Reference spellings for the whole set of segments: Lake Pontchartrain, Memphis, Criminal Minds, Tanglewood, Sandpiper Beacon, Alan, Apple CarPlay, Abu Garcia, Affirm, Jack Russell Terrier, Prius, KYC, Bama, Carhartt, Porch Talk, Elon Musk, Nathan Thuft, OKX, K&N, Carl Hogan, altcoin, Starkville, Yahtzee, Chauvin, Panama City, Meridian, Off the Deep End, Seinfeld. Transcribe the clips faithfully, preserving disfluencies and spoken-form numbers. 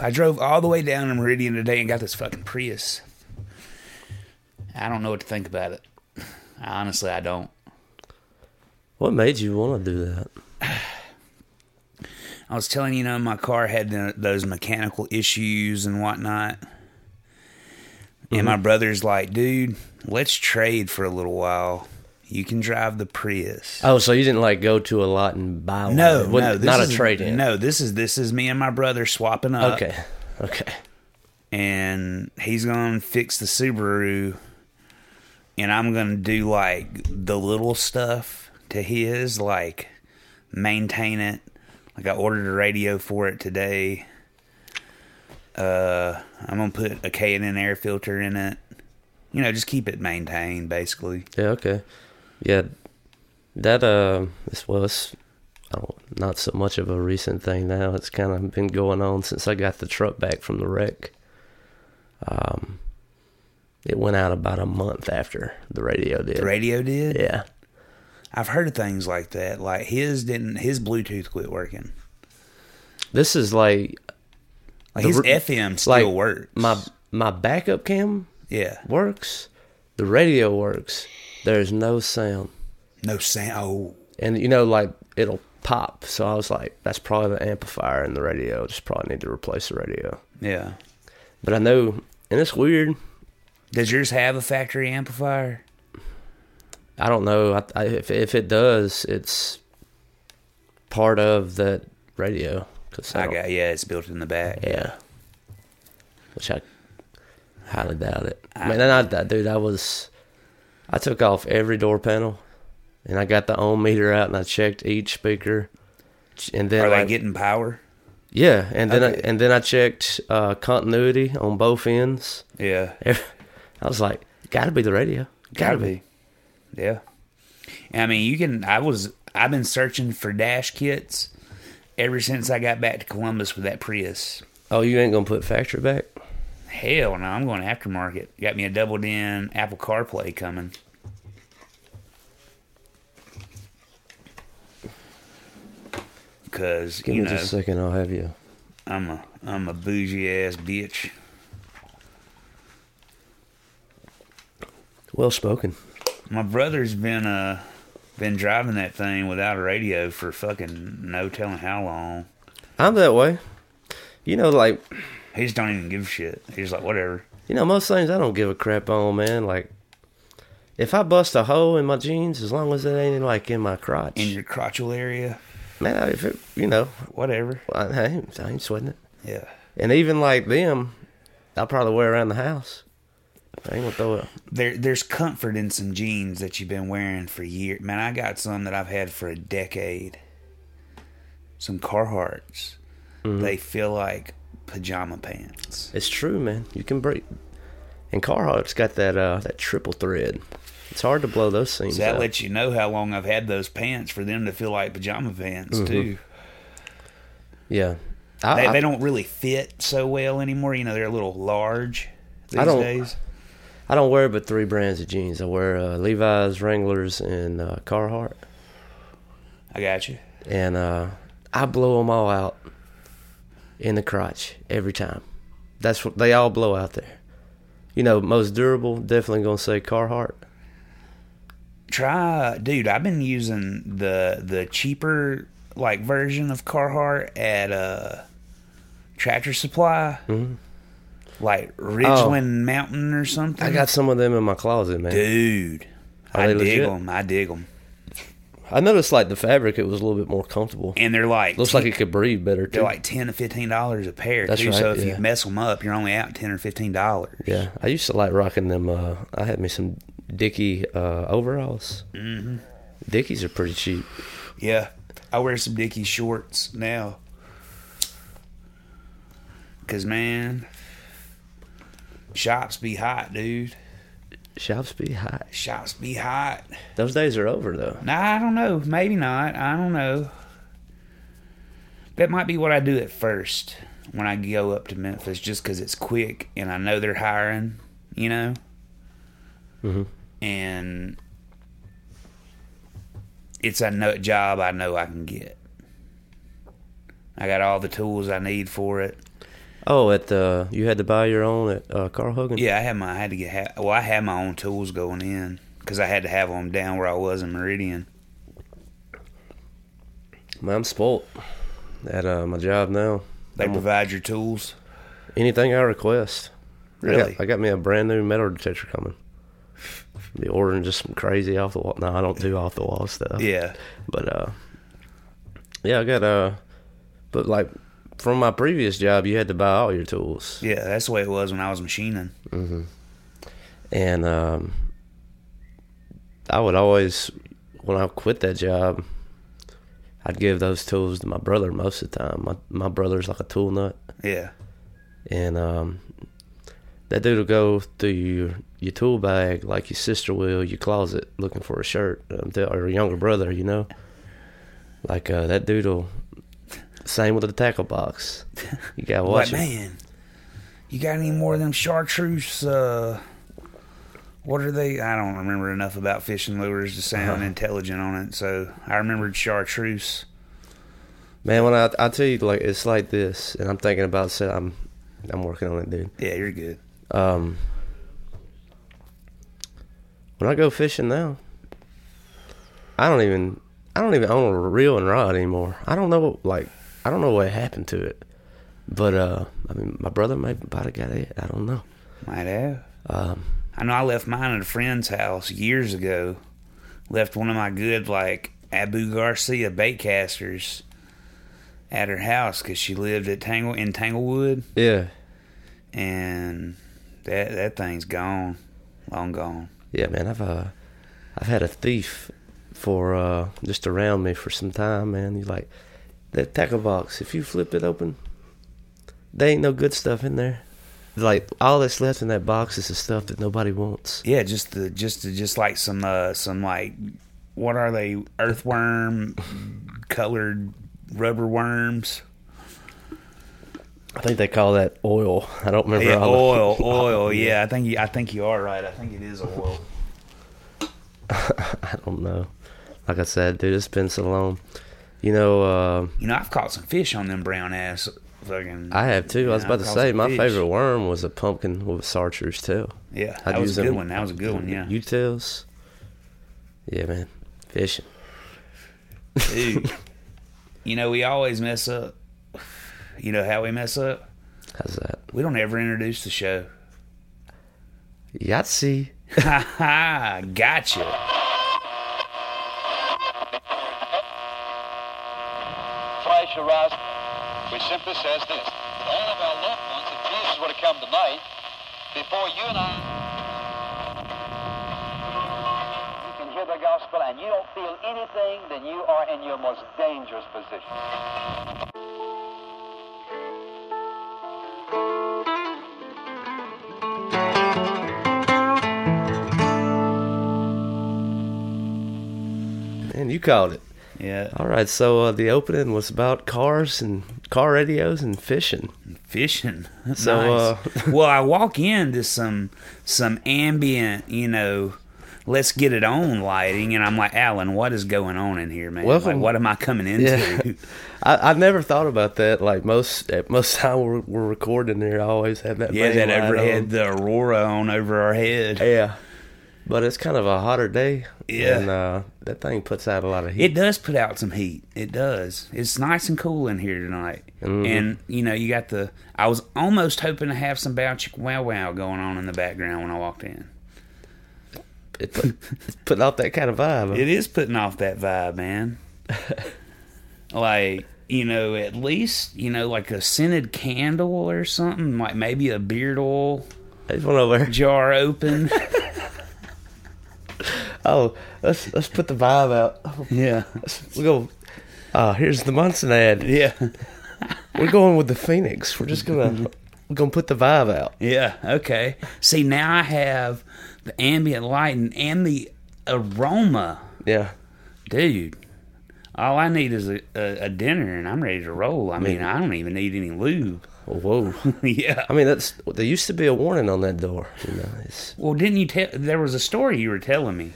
I drove all the way down to Meridian today and got this fucking Prius. I don't know what to think about it. Honestly, I don't. What made you want to do that? I was telling you, you know, my car had those mechanical issues and whatnot. Mm-hmm. And my brother's like, dude, let's trade for a little while. You can drive the Prius. Oh, so you didn't like go to a lot and buy one? No, it no, this not is, a trade-in. No, this is this is me and my brother swapping up. Okay, okay. And he's gonna fix the Subaru, and I'm gonna do like the little stuff to his, like maintain it. Like I ordered a radio for it today. Uh, I'm gonna put a K and N air filter in it. You know, just keep it maintained, basically. Yeah. Okay. Yeah, that uh, it's, well, it's oh, not so much of a recent thing now. It's kind of been going on since I got the truck back from the wreck. Um, it went out about a month after the radio did. The radio did? Yeah. I've heard of things like that. Like his didn't, his Bluetooth quit working. This is like, like his the, F M still like works. My my backup cam, yeah, works. The radio works. There's no sound. No sound. Oh. And you know, like it'll pop. So I was like, that's probably the amplifier in the radio. Just probably need to replace the radio. Yeah. But I know, and it's weird. Does yours have a factory amplifier? I don't know. I, I, if if it does, it's part of that radio. Cause I, I got yeah, it's built in the back. Yeah, which I highly doubt it. I, Man, and I, dude, I was I took off every door panel, and I got the ohm meter out, and I checked each speaker. And then are they I, getting power? Yeah, and then okay. I, and then I checked uh, continuity on both ends. Yeah, I was like, gotta be the radio, gotta, gotta be. be, yeah. I mean, you can. I was. I've been searching for dash kits ever since I got back to Columbus with that Prius. Oh, you ain't gonna put factory back? Hell no! I'm going aftermarket. Got me a doubled in Apple CarPlay coming. Cause, Give you me know, just a second, I'll have you. I'm a I'm a bougie ass bitch. Well spoken. My brother's been uh been driving that thing without a radio for fucking no telling how long. I'm that way. You know, like he just don't even give a shit. He's like, whatever. You know, most things I don't give a crap on, man. Like if I bust a hole in my jeans, as long as it ain't like in my crotch. In your crotchal area. Man, if it, you know, whatever. Well, I, ain't, I ain't sweating it. Yeah. And even like them, I'll probably wear around the house. I ain't gonna throw it. There, there's comfort in some jeans that you've been wearing for years. Man, I got some that I've had for a decade. Some Carhartts. Mm-hmm. They feel like pajama pants. It's true, man. You can break. And Carhartt's got that uh, that triple thread. It's hard to blow those seams out. That lets you know how long I've had those pants for them to feel like pajama pants, mm-hmm. too. Yeah. I, they, I, they don't really fit so well anymore. You know, they're a little large these I don't, days. I don't wear but three brands of jeans. I wear uh, Levi's, Wranglers, and uh, Carhartt. I got you. And uh, I blow them all out in the crotch every time. That's what they all blow out there. You know, most durable, definitely going to say Carhartt. Try, dude, I've been using the the cheaper like version of Carhartt at uh, Tractor Supply, mm-hmm. like Ridgway oh, Mountain or something. I got some of them in my closet, man. Dude, Are I dig legit? them. I dig them. I noticed like the fabric, it was a little bit more comfortable, and they're like looks ten, like it could breathe better. Too. They're like ten to fifteen dollars a pair. That's too, right. So if yeah. you mess them up, you're only out ten or fifteen dollars. Yeah, I used to like rocking them. Uh, I had me some Dickie uh, overalls. Mm-hmm. Dickies are pretty cheap. Yeah, I wear some Dickie shorts now. Because, man, shops be hot, dude. Shops be hot. Shops be hot. Those days are over, though. Nah, I don't know. Maybe not. I don't know. That might be what I do at first when I go up to Memphis, just because it's quick and I know they're hiring, you know? Mm-hmm. And it's a nut job I know I can get. I got all the tools I need for it. Oh, at the you had to buy your own at uh, Carl Hogan? Yeah, I had my I had to get well, I had my own tools going in because I had to have them down where I was in Meridian. Man, I'm spoilt at uh, my job now. They I'm, provide your tools? Anything I request. Really? I got, I got me a brand new metal detector coming. Be ordering just some crazy off the wall. No, I don't do off the wall stuff. Yeah, but uh, yeah, I got uh, but like. From my previous job, you had to buy all your tools. Yeah, that's the way it was when I was machining. Mm-hmm. And um, I would always, when I quit that job, I'd give those tools to my brother most of the time. My, my brother's like a tool nut. Yeah. And um, that dude will go through your, your tool bag like your sister will, your closet, looking for a shirt, or a younger brother, you know? Like uh, that dude will... Same with the tackle box. You gotta watch like, it. Man, you got any more of them chartreuse? Uh, what are they? I don't remember enough about fishing lures to sound uh-huh. intelligent on it. So I remembered chartreuse. Man, when I I tell you, like it's like this, and I'm thinking about so I'm I'm working on it, dude. Yeah, you're good. Um, when I go fishing now, I don't even I don't even own a reel and rod anymore. I don't know like. I don't know what happened to it, but uh, I mean, my brother might have got it. I don't know. Might have. Um, I know I left mine at a friend's house years ago. Left one of my good like Abu Garcia bait casters at her house because she lived at Tangle in Tanglewood. Yeah. And that that thing's gone, long gone. Yeah, man. I've uh, I've had a thief for uh, just around me for some time, man. You like. That tackle box, if you flip it open, there ain't no good stuff in there. Like all that's left in that box is the stuff that nobody wants. Yeah, just the just the, just like some uh, some like what are they? Earthworm colored rubber worms. I think they call that oil. I don't remember. Yeah, all oil, the- oil. Yeah, I think you, I think you are right. I think it is oil. I don't know. Like I said, dude, it's been so long. You know, uh, you know, I've caught some fish on them brown ass fucking. I have too. You know, I was about I've to say my fish. Favorite worm was a pumpkin with a chartreuse tail. Yeah, I'd that was a good them, one. That was a good one. Yeah, U tails. Yeah, man, fishing. Dude, you know we always mess up. You know how we mess up? How's that? We don't ever introduce the show. Yahtzee. Ha ha! Gotcha. Which simply says this. All of our loved ones, if Jesus were to come tonight, before you and I, you can hear the gospel and you don't feel anything, then you are in your most dangerous position. Man, you called it. Yeah. All right, so uh, the opening was about cars and car radios and fishing. Fishing. So, nice. uh, well, I walk into some some ambient, you know, let's get it on lighting, and I'm like, Alan, what is going on in here, man? Welcome. Like, what am I coming into? Yeah. I, I've never thought about that. Like most at most time we're, we're recording here, I always have that. Yeah, that overhead, on. The aurora on over our head. Yeah. But it's kind of a hotter day. Yeah. And uh, that thing puts out a lot of heat. It does put out some heat. It does. It's nice and cool in here tonight. Mm-hmm. And, you know, you got the... I was almost hoping to have some Bow Chick Wow Wow going on in the background when I walked in. It put, it's putting off that kind of vibe. Huh? It is putting off that vibe, man. Like, you know, at least, you know, like a scented candle or something. Like maybe a beard oil over. Jar open. Oh, let's let's put the vibe out. Yeah, let's, we'll go. Uh, here's the Munson ad. Yeah, We're going with the Phoenix. We're just gonna we're gonna put the vibe out. Yeah. Okay. See, now I have the ambient lighting and the aroma. Yeah. Dude, all I need is a, a, a dinner and I'm ready to roll. I mean, I don't even need any lube. Whoa. Yeah. I mean, that's there used to be a warning on that door. You know, it's... Well, didn't you tell? There was a story you were telling me.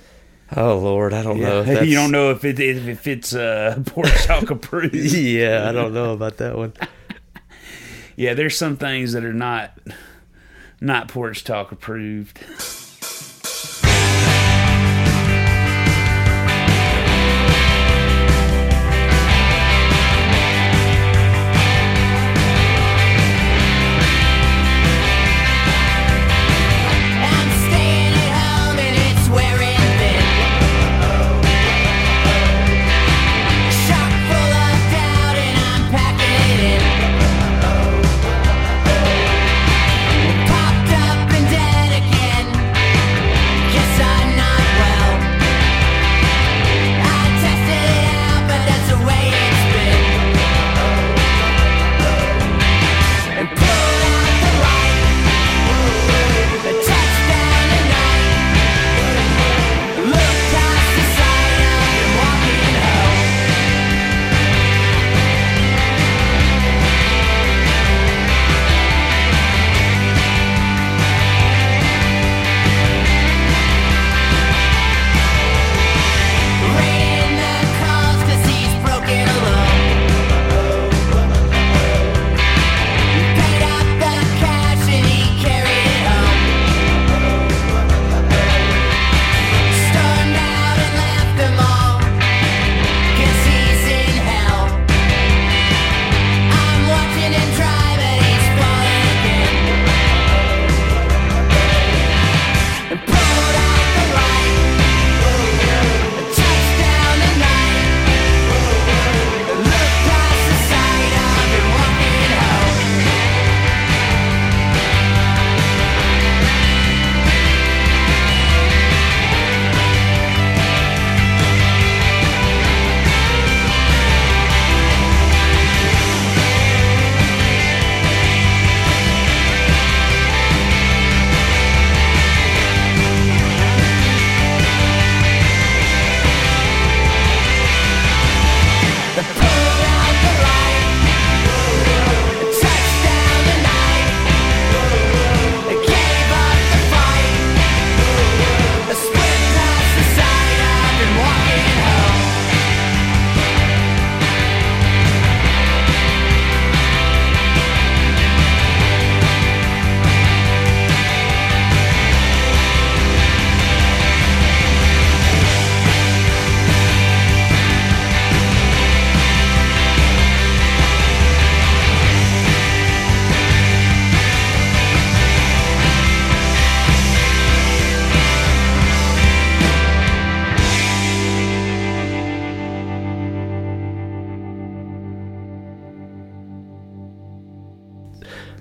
Oh, Lord, I don't yeah. know. If that's... You don't know if, it, if it's uh, pork chalk approved. Yeah, I don't know about that one. Yeah, there's some things that are not, not porch talk approved.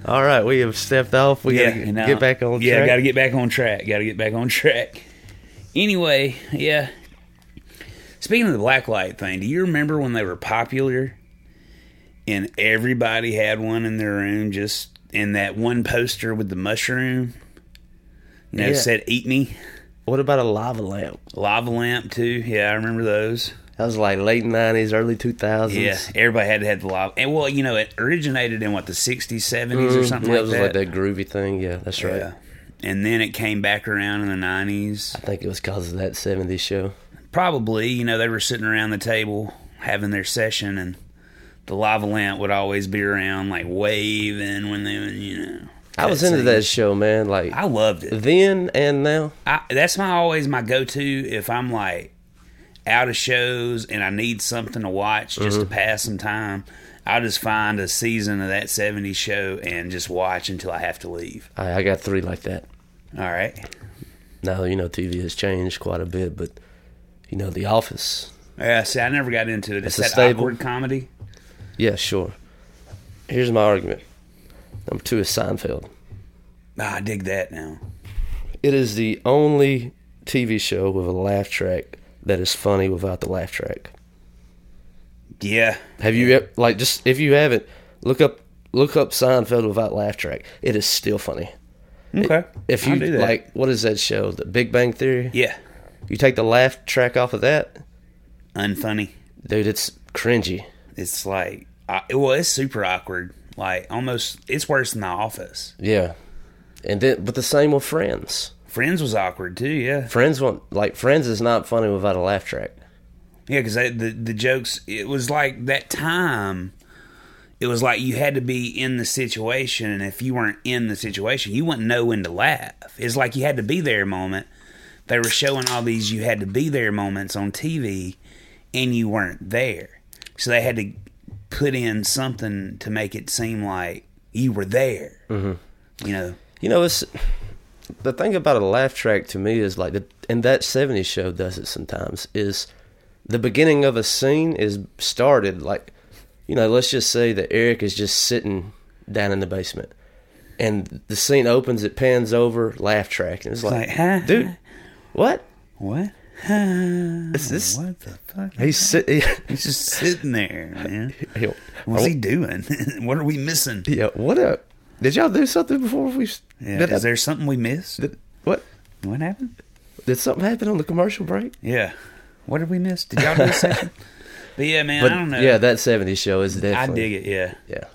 All right, we have stepped off. We yeah, gotta no. get back on track. Yeah, gotta get back on track. Gotta get back on track. Anyway, yeah. Speaking of the blacklight thing, do you remember when they were popular and everybody had one in their room, just in that one poster with the mushroom? You know, yeah. said, eat me. What about a lava lamp? Lava lamp, too. Yeah, I remember those. That was like late nineties, early two thousands. Yeah, everybody had to have the lava. And, well, you know, it originated in, what, the sixties, seventies mm, or something yeah, like that? It was like that groovy thing. Yeah, that's right. Yeah. And then it came back around in the nineties. I think it was because of That seventies Show. Probably. You know, they were sitting around the table having their session, and the lava lamp would always be around, like, waving when they would, you know. I was into that show, man. Like, I loved it. Then and now. I, that's my always my go-to if I'm, like, out of shows and I need something to watch just mm-hmm. to pass some time. I'll just find a season of That seventies Show and just watch until I have to leave. I, I got three like that. All right. Now, you know, T V has changed quite a bit, but, you know, The Office. Yeah, see, I never got into it. It's that stable. Awkward comedy? Yeah, sure. Here's my argument. Number two is Seinfeld. Ah, I dig that now. It is the only T V show with a laugh track that is funny without the laugh track. Yeah. Have you, like, just, if you haven't, Look up look up Seinfeld without laugh track. It is still funny. Okay. If you like, what is that show? The Big Bang Theory? Yeah. You take the laugh track off of that? Unfunny. Dude, it's cringy. It's like, I, well, it's super awkward. Like, almost, it's worse than The Office. Yeah. And then, but the same with Friends. Friends was awkward too, yeah. Friends won't, like, Friends is not funny without a laugh track. Yeah, because the, the jokes, it was like that time, it was like you had to be in the situation, and if you weren't in the situation, you wouldn't know when to laugh. It's like you had to be there moment. They were showing all these you had to be there moments on T V, and you weren't there. So they had to put in something to make it seem like you were there. Mm-hmm. You know? You know, it's the thing about a laugh track to me is like, the, and That seventies Show does it sometimes, is the beginning of a scene is started like, you know, let's just say that Eric is just sitting down in the basement and the scene opens, it pans over, laugh track. And it's, it's like, like huh, dude, huh, what? What? Huh, is this, what the fuck? He's, sit, he, he's just sitting there, man. He'll, What's I, he doing? What are we missing? Yeah, what up? Did y'all do something before we... Yeah, did is I, there something we missed? Did, what? What happened? Did something happen on the commercial break? Yeah. What did we miss? Did y'all do something? But yeah, man, but, I don't know. Yeah, That seventies Show is definitely... I dig it, yeah. Yeah,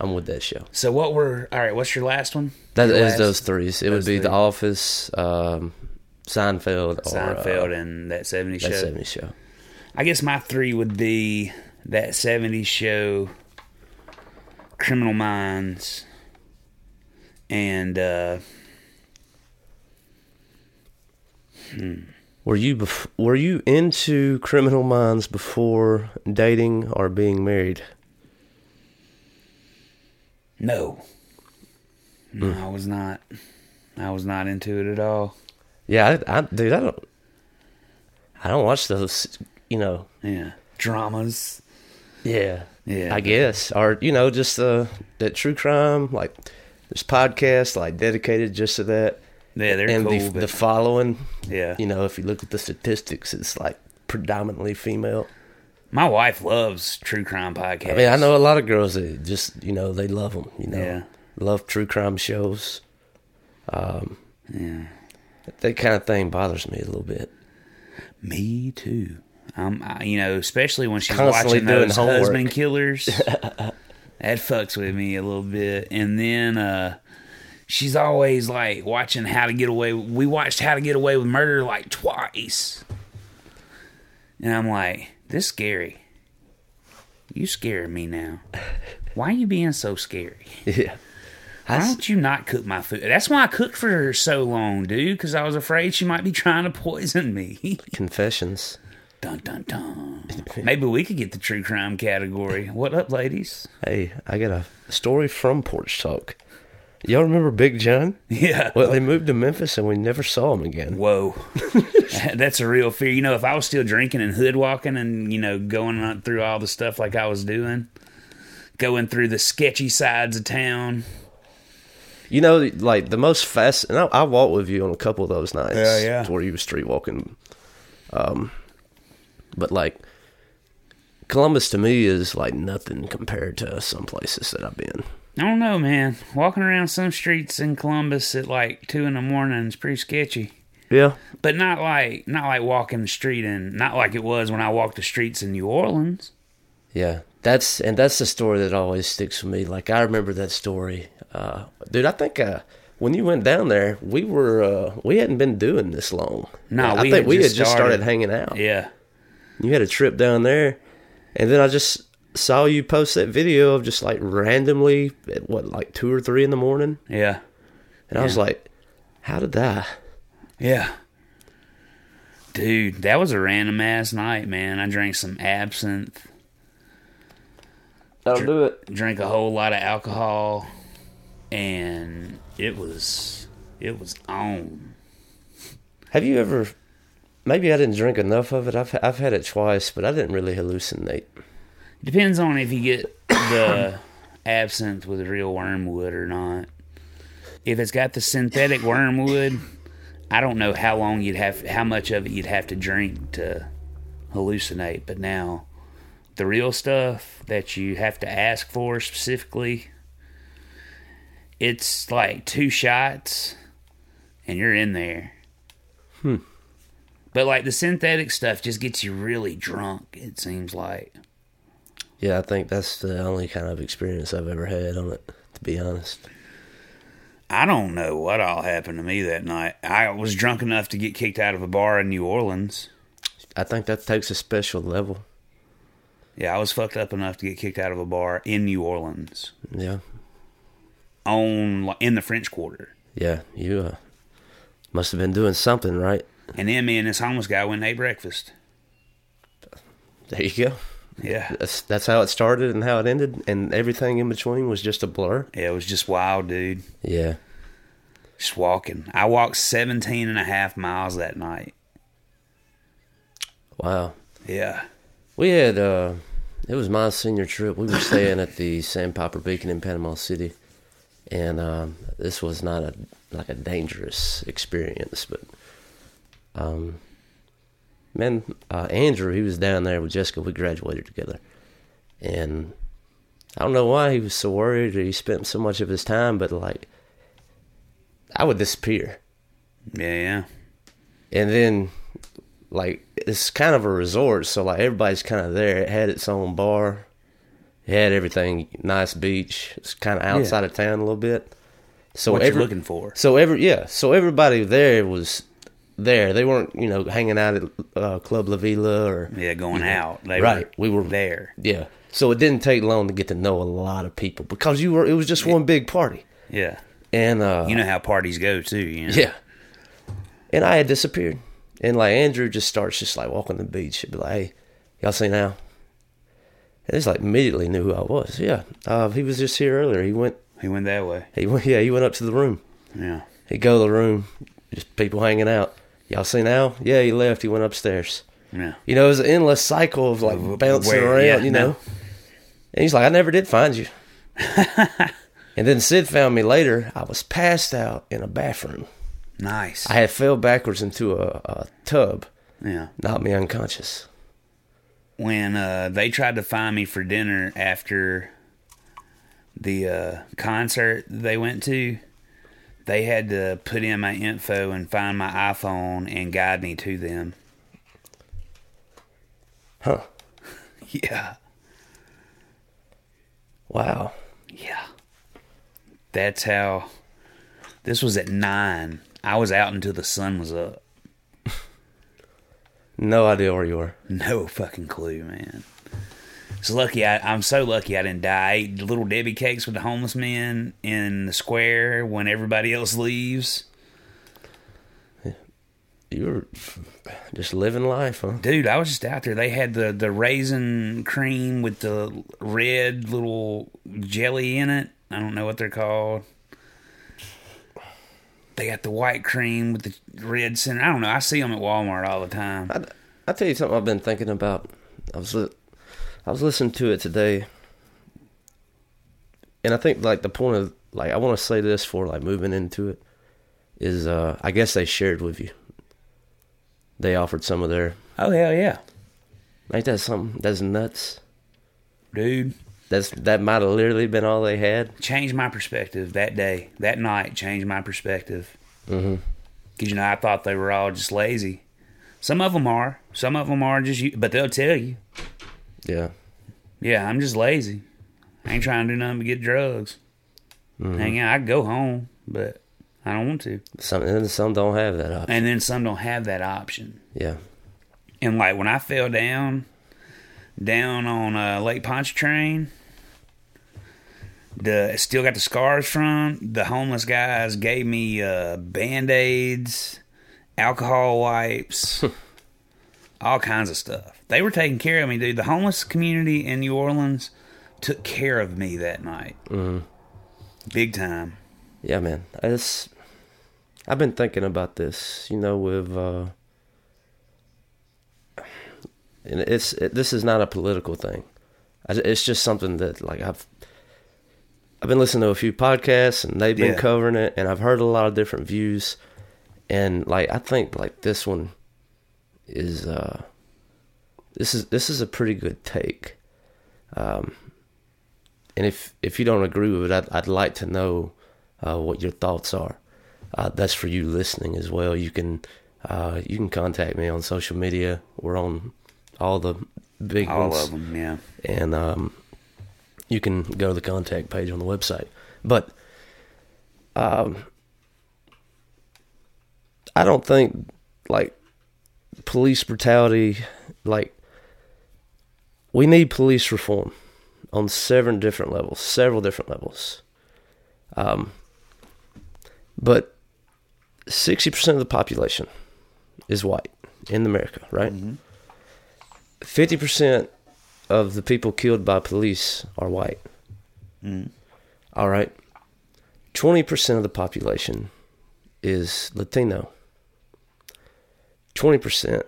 I'm with that show. So what were... All right, what's your last one? That your is last, those threes. It those would be three. The Office, um, Seinfeld, Seinfeld, or... Seinfeld uh, and That seventies Show. That seventies Show. I guess my three would be That seventies Show, Criminal Minds... And, uh, hmm. were you, bef- were you into Criminal Minds before dating or being married? No, no, mm. I was not, I was not into it at all. Yeah. I, I, dude, I don't, I don't watch those, you know, yeah. Dramas. Yeah. Yeah. I guess. Or, you know, just, uh, that true crime, like, there's podcasts like dedicated just to that. Yeah, they're and cool. And the, the following, yeah, you know, if you look at the statistics, it's like predominantly female. My wife loves true crime podcasts. I mean, I know a lot of girls that just, you know, they love them. You know, yeah. Love true crime shows. Um, yeah, that kind of thing bothers me a little bit. Me too. Um, I, you know, especially when she's constantly watching those homework. Husband killers. That fucks with me a little bit. And then uh, she's always, like, watching How to Get Away. We watched How to Get Away with Murder, like, twice. And I'm like, this is scary. You scaring me now. Why are you being so scary? Yeah. Why don't you not cook my food? That's why I cooked for her so long, dude, because I was afraid she might be trying to poison me. Confessions. Dun, dun, dun. Maybe we could get the true crime category. What up, ladies? Hey, I got a story from Porch Talk. Y'all remember Big John? Yeah. Well, they moved to Memphis and we never saw him again. Whoa. That's a real fear. You know, if I was still drinking and hood walking and, you know, going on through all the stuff like I was doing, going through the sketchy sides of town. You know, like the most fast... And I, I walked with you on a couple of those nights. Yeah, yeah. Where you were street walking. Um... But, like, Columbus to me is, like, nothing compared to some places that I've been. I don't know, man. Walking around some streets in Columbus at, like, two in the morning is pretty sketchy. Yeah. But not like not like walking the street and not like it was when I walked the streets in New Orleans. Yeah. that's And that's the story that always sticks with me. Like, I remember that story. Uh, dude, I think I... When you went down there, we were, uh, we hadn't been doing this long. No, nah, we I think had we just had just started, started hanging out. Yeah. You had a trip down there, and then I just saw you post that video of just, like, randomly at, what, like, two or three in the morning? Yeah. And yeah. I was like, how did that? Yeah. Dude, that was a random-ass night, man. I drank some absinthe. That'll Dr- do it. Drank a whole lot of alcohol, and it was, it was on. Have you ever... Maybe I didn't drink enough of it. I've I've had it twice, but I didn't really hallucinate. Depends on if you get the absinthe with real wormwood or not. If it's got the synthetic wormwood, I don't know how long you'd have, how much of it you'd have to drink to hallucinate. But now the real stuff that you have to ask for specifically, it's like two shots and you're in there. Hmm. But like the synthetic stuff just gets you really drunk, it seems like. Yeah, I think that's the only kind of experience I've ever had on it, to be honest. I don't know what all happened to me that night. I was drunk enough to get kicked out of a bar in New Orleans. I think that takes a special level. Yeah, I was fucked up enough to get kicked out of a bar in New Orleans. Yeah. On in the French Quarter. Yeah, you uh, must have been doing something, right? And then me and this homeless guy went and ate breakfast. There you go. Yeah. That's, that's how it started and how it ended, and everything in between was just a blur. Yeah, it was just wild, dude. Yeah. Just walking. I walked seventeen and a half miles that night. Wow. Yeah. We had, uh, it was my senior trip. We were staying at the Sandpiper Beacon in Panama City, and um, this was not a like a dangerous experience, but... Um, man, uh, Andrew, he was down there with Jessica. We graduated together, and I don't know why he was so worried or he spent so much of his time, but like, I would disappear. Yeah, yeah. And then, like, it's kind of a resort, so like everybody's kind of there. It had its own bar, it had everything. Nice beach. It's kind of outside yeah. of town a little bit. So what every, you're looking for? So every yeah, so everybody there was. There, they weren't, you know, hanging out at uh, Club La Villa or yeah, going you know, out. They right, were, we were there. Yeah, so it didn't take long to get to know a lot of people because you were. It was just yeah. one big party. Yeah, and uh, you know how parties go too. You know? Yeah, and I had disappeared, and like Andrew just starts just like walking the beach. He'd be like, "Hey, y'all see now?" And it's like immediately knew who I was. Yeah, uh, he was just here earlier. He went. He went that way. He went. Yeah, he went up to the room. Yeah, he'd go to the room. Just people hanging out. Y'all see now? Yeah, he left. He went upstairs. Yeah. You know, it was an endless cycle of like bouncing Where, around, yeah, you know. No. And he's like, I never did find you. And then Sid found me later. I was passed out in a bathroom. Nice. I had fell backwards into a, a tub. Yeah. Knocked me unconscious. When uh, they tried to find me for dinner after the uh, concert they went to, they had to put in my info and find my iPhone and guide me to them. Huh. Yeah. Wow. Yeah. That's how... This was at nine. I was out until the sun was up. No idea where you were. No fucking clue, man. It's lucky. I, I'm so lucky I didn't die. I ate little Debbie cakes with the homeless men in the square when everybody else leaves. Yeah. You were just living life, huh? Dude, I was just out there. They had the, the raisin cream with the red little jelly in it. I don't know what they're called. They got the white cream with the red center. I don't know. I see them at Walmart all the time. I, I'll tell you something I've been thinking about. I was li- I was listening to it today, and I think like the point of like I want to say this for like moving into it is uh, I guess they shared with you. They offered some of their. Oh hell yeah! Ain't that something? That's nuts, dude. That's that might have literally been all they had. Changed my perspective that day, that night. Changed my perspective. Mm-hmm. Because you know I thought they were all just lazy. Some of them are. Some of them are just. But they'll tell you. Yeah. Yeah, I'm just lazy. I ain't trying to do nothing but get drugs. Mm-hmm. Hang out. I can go home, but I don't want to. Some, and some don't have that option. And then some don't have that option. Yeah. And, like, when I fell down, down on uh, Lake Pontchartrain, the still got the scars from, the homeless guys gave me uh, Band-Aids, alcohol wipes, all kinds of stuff. They were taking care of me, dude. The homeless community in New Orleans took care of me that night. Mm-hmm. Big time. Yeah, man. I just, I've been thinking about this, you know, with... Uh, and it's it, this is not a political thing. I, it's just something that, like, I've... I've been listening to a few podcasts, and they've been yeah. covering it, and I've heard a lot of different views. And, like, I think, like, this one... is uh this is this is a pretty good take Um, and if if you don't agree with it, I'd, I'd like to know uh, what your thoughts are. Uh, that's for you listening as well. You can uh, you can contact me on social media. We're on all the big all ones. All of them, yeah. And um, you can go to the contact page on the website. But um, I don't think, like, police brutality, like, we need police reform on several different levels, several different levels. Um, but sixty percent of the population is white in America, right? Mm-hmm. fifty percent of the people killed by police are white. Mm. All right. twenty percent of the population is Latino. twenty percent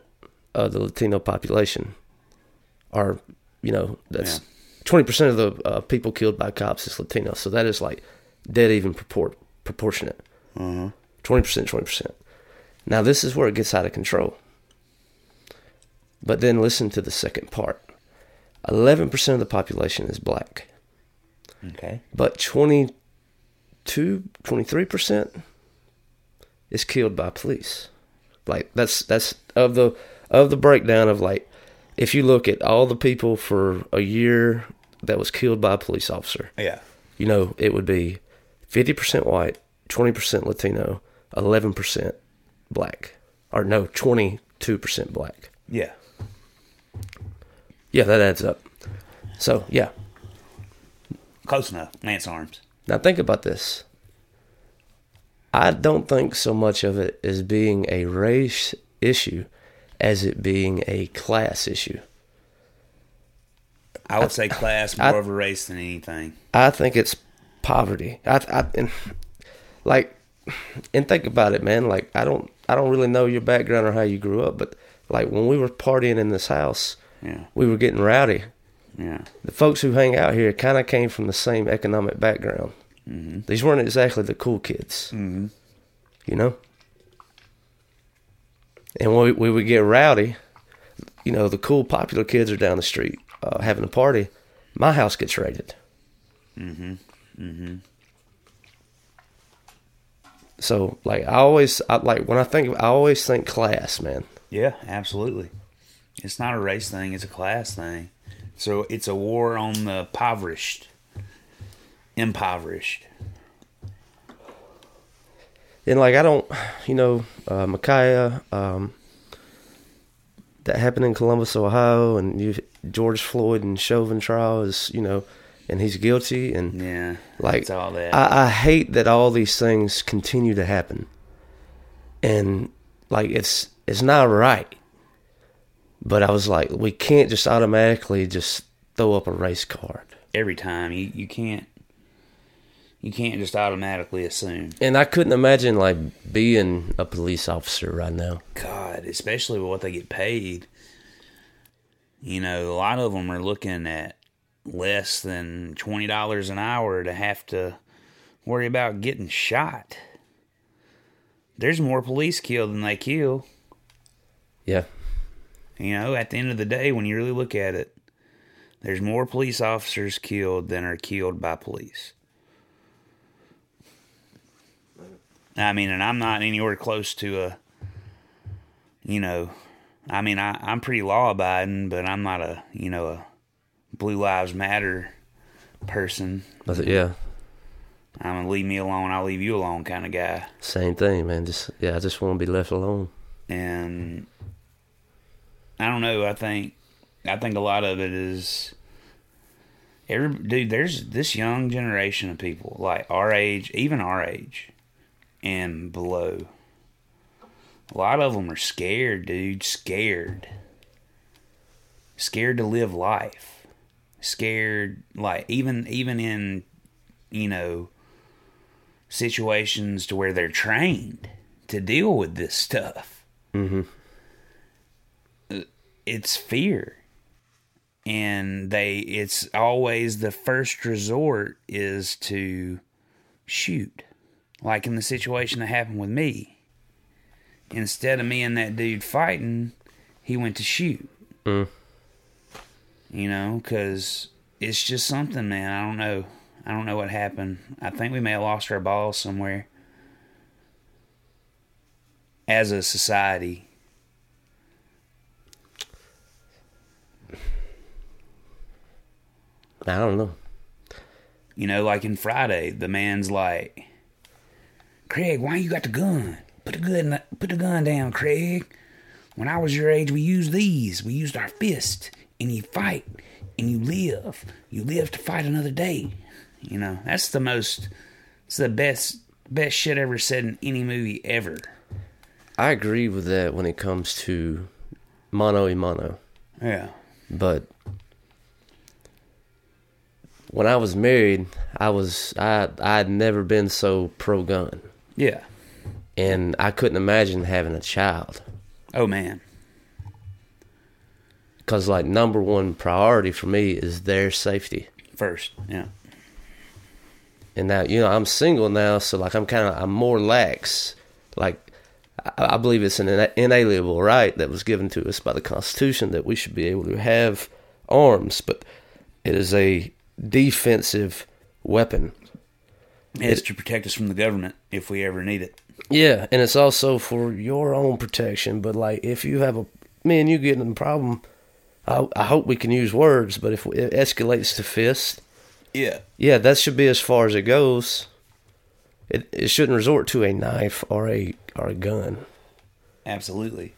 of the Latino population are, you know, that's yeah. twenty percent of the uh, people killed by cops is Latino. So that is like dead even purport, proportionate. Mm-hmm. twenty percent, twenty percent. Now, this is where it gets out of control. But then listen to the second part. eleven percent of the population is black. Okay. But twenty-two, twenty-three percent is killed by police. Like, that's that's of the of the breakdown of, like, if you look at all the people for a year that was killed by a police officer. Yeah. You know, it would be fifty percent white, twenty percent Latino, eleven percent black. Or no, twenty-two percent black. Yeah. Yeah, that adds up. So, yeah. Close enough. Lance Arms. Now, think about this. I don't think so much of it as being a race issue as it being a class issue. I would I, say class more I, of a race than anything. I think it's poverty. I... I and, Like, and think about it, man. Like, I don't, I don't really know your background or how you grew up, but like when we were partying in this house, yeah. we were getting rowdy. Yeah, the folks who hang out here kind of came from the same economic background. Mm-hmm. These weren't exactly the cool kids, mm-hmm. you know. And when we, we would get rowdy, you know, the cool, popular kids are down the street uh, having a party. My house gets raided. Mm-hmm. Mm-hmm. So, like, I always, I, like, when I think of, I always think class, man. Yeah, absolutely. It's not a race thing. It's a class thing. So, it's a war on the impoverished. Impoverished. And, like, I don't, you know, uh, Micaiah, um, that happened in Columbus, Ohio, and you, George Floyd and Chauvin trial is, you know, and he's guilty, and yeah, like all that. I, I hate that all these things continue to happen, and like it's it's not right. But I was like, we can't just automatically just throw up a race card every time. You you can't you can't just automatically assume. And I couldn't imagine like being a police officer right now. God, especially with what they get paid. You know, a lot of them are looking at less than twenty dollars an hour to have to worry about getting shot. There's more police killed than they kill. Yeah. You know, at the end of the day, when you really look at it, there's more police officers killed than are killed by police. I mean, and I'm not anywhere close to a, you know, I mean, I, I'm pretty law-abiding, but I'm not a, you know, a Blue Lives Matter person. That's it, yeah. I'm a leave me alone, I'll leave you alone kind of guy. Same thing, man. Just yeah, I just want to be left alone. And I don't know. I think I think a lot of it is every dude. There's this young generation of people like our age, even our age, and below. A lot of them are scared, dude. Scared. Scared to live life. Scared, like, even even in, you know, situations to where they're trained to deal with this stuff. Mm-hmm. It's fear. And they, it's always the first resort is to shoot. Like in the situation that happened with me. Instead of me and that dude fighting, he went to shoot. Mm. You know, because it's just something, man. I don't know. I don't know what happened. I think we may have lost our balls somewhere as a society. I don't know. You know, like in Friday, the man's like, Craig, why you got the gun? Put the gun, put the gun down, Craig. When I was your age, we used these. We used our fist, and you fight, and you live. You live to fight another day. You know, that's the most, it's the best, best shit ever said in any movie ever. I agree with that when it comes to mano a mano. Yeah. But when I was married, I was, I, I'd never been so pro-gun. Yeah. And I couldn't imagine having a child. Oh, man. Because, like, number one priority for me is their safety. First, yeah. And now, you know, I'm single now, so, like, I'm kind of, I'm more lax. Like, I, I believe it's an inalienable right that was given to us by the Constitution that we should be able to have arms. But it is a defensive weapon. It's it, to protect us from the government if we ever need it. Yeah, and it's also for your own protection. But like, if you have a me and you get in a problem, I, I hope we can use words. But if it escalates to fist, yeah, yeah, that should be as far as it goes. It it shouldn't resort to a knife or a or a gun. Absolutely.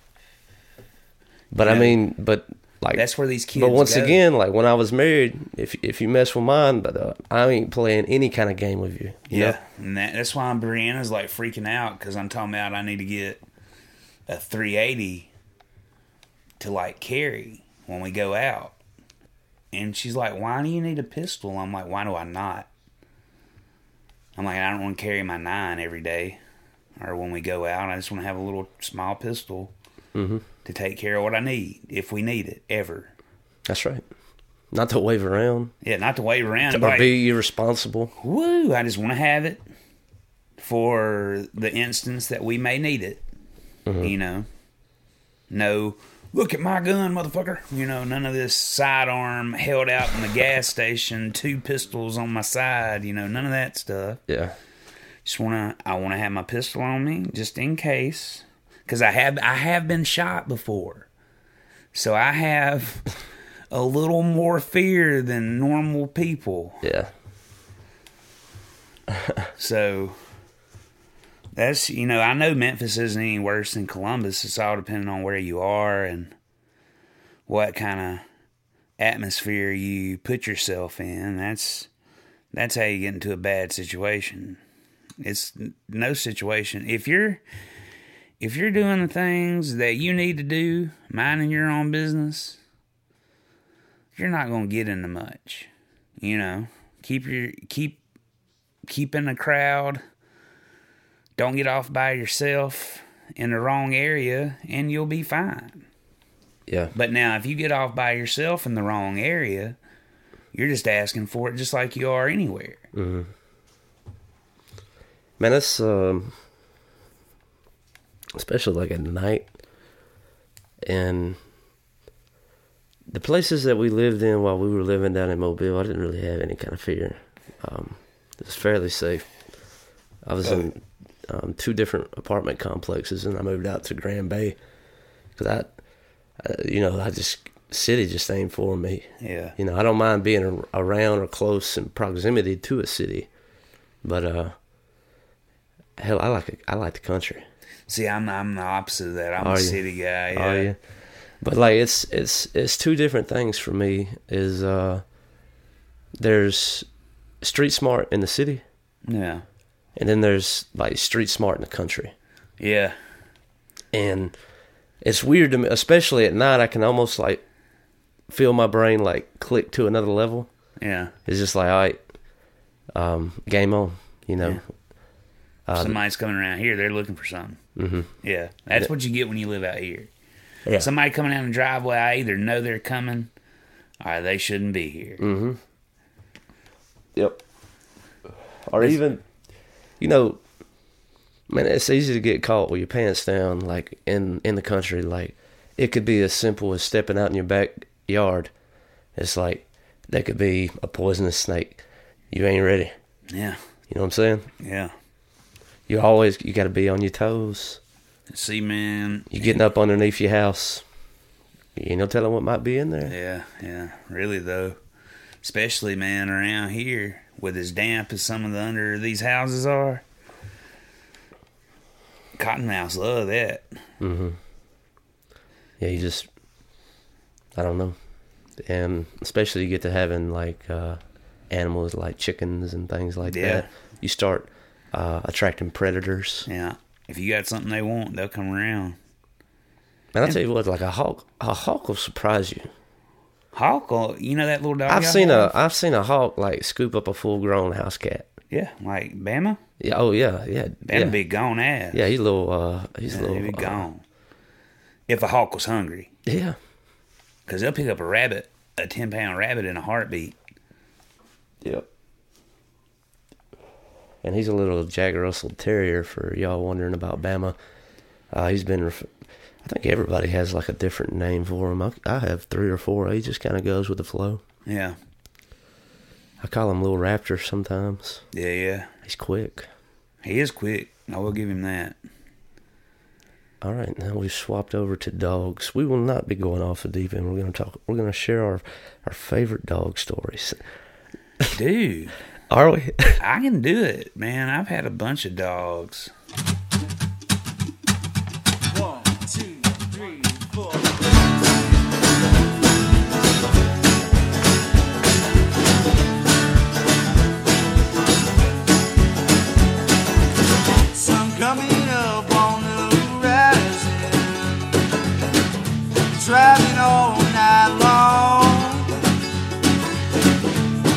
But you know, I mean, but like that's where these kids. But once go. again, like when I was married, if if you mess with mine, but uh, I ain't playing any kind of game with you. you yeah, know? And that, that's why Brianna's like freaking out because I'm talking about I need to get a three eighty to like carry when we go out, and she's like, "Why do you need a pistol?" I'm like, "Why do I not?" I'm like, "I don't want to carry my nine every day, or when we go out, I just want to have a little small pistol." Mm-hmm. To take care of what I need, if we need it, ever. That's right. Not to wave around. Yeah, not to wave around. Or like, be irresponsible. Woo, I just want to have it for the instance that we may need it. Mm-hmm. You know? No, look at my gun, motherfucker. You know, none of this sidearm held out in the gas station, two pistols on my side, you know, none of that stuff. Yeah. Just want to, I want to have my pistol on me, just in case. Because I have I have been shot before. So I have a little more fear than normal people. Yeah. So, that's, you know, I know Memphis isn't any worse than Columbus. It's all depending on where you are and what kind of atmosphere you put yourself in. That's, that's how you get into a bad situation. It's no situation. If you're... If you're doing the things that you need to do, minding your own business, you're not going to get into much. You know, keep your keep keep in the crowd. Don't get off by yourself in the wrong area, and you'll be fine. Yeah. But now, if you get off by yourself in the wrong area, you're just asking for it, just like you are anywhere. Mm-hmm. Man, that's um. especially like at night, and the places that we lived in while we were living down in Mobile, I didn't really have any kind of fear. Um, it was fairly safe. I was oh. in um, two different apartment complexes, and I moved out to Grand Bay because I, I, you know, I just city just ain't for me. Yeah, you know, I don't mind being around or close in proximity to a city, but uh, hell, I like I like the country. See, I'm I'm the opposite of that. I'm Are a you? city guy. Yeah. Are you? But like, it's it's it's two different things for me. Is uh, there's street smart in the city, yeah, and then there's like street smart in the country, yeah. And it's weird to me, especially at night. I can almost like feel my brain like click to another level. Yeah, it's just like, all right, um, game on, you know. Yeah. Uh, Somebody's coming around here, they're looking for something. Mm-hmm. Yeah, that's yeah. what you get when you live out here. Yeah. Somebody coming down the driveway, I either know they're coming or they shouldn't be here. Mm-hmm. Yep. Or it's, even, you know, man, it's easy to get caught with your pants down, like in, in the country. Like, it could be as simple as stepping out in your backyard. It's like, That could be a poisonous snake. You ain't ready. Yeah. You know what I'm saying? Yeah. You always, you got to be on your toes. See, man. You're getting up underneath your house. You ain't no telling what might be in there. Yeah, yeah. Really, though. Especially, man, around here with as damp as some of the under these houses are. Cottonmouths love that. Mm-hmm. Yeah, you just, I don't know. And especially you get to having, like, uh, animals like chickens and things like yeah. that. You start uh, attracting predators. Yeah. If you got something they want, they'll come around. And I'll tell you what, like a hawk, a hawk will surprise you. Hawk, will, you know that little dog? I've seen have? a, I've seen a hawk like scoop up a full-grown house cat. Yeah, like Bama. Yeah. Oh yeah, yeah. Bama yeah. be gone ass. Yeah, he's a little. Uh, he's yeah, a little. He'd be uh, gone. If a hawk was hungry. Yeah. Because they'll pick up a rabbit, a ten-pound rabbit in a heartbeat. Yep. And he's a little Jack Russell Terrier for y'all wondering about Bama. Uh, he's been, ref- I think everybody has like a different name for him. I, I have three or four. He just kind of goes with the flow. Yeah. I call him Little Raptor sometimes. Yeah, yeah. He's quick. He is quick. I will give him that. All right, now we've swapped over to dogs. We will not be going off the deep end. We're going to talk. We're going to share our, our favorite dog stories. Dude. Are we? I can do it, man. I've had a bunch of dogs. One, two, three, four. Sun coming up on the horizon. Driving all night long.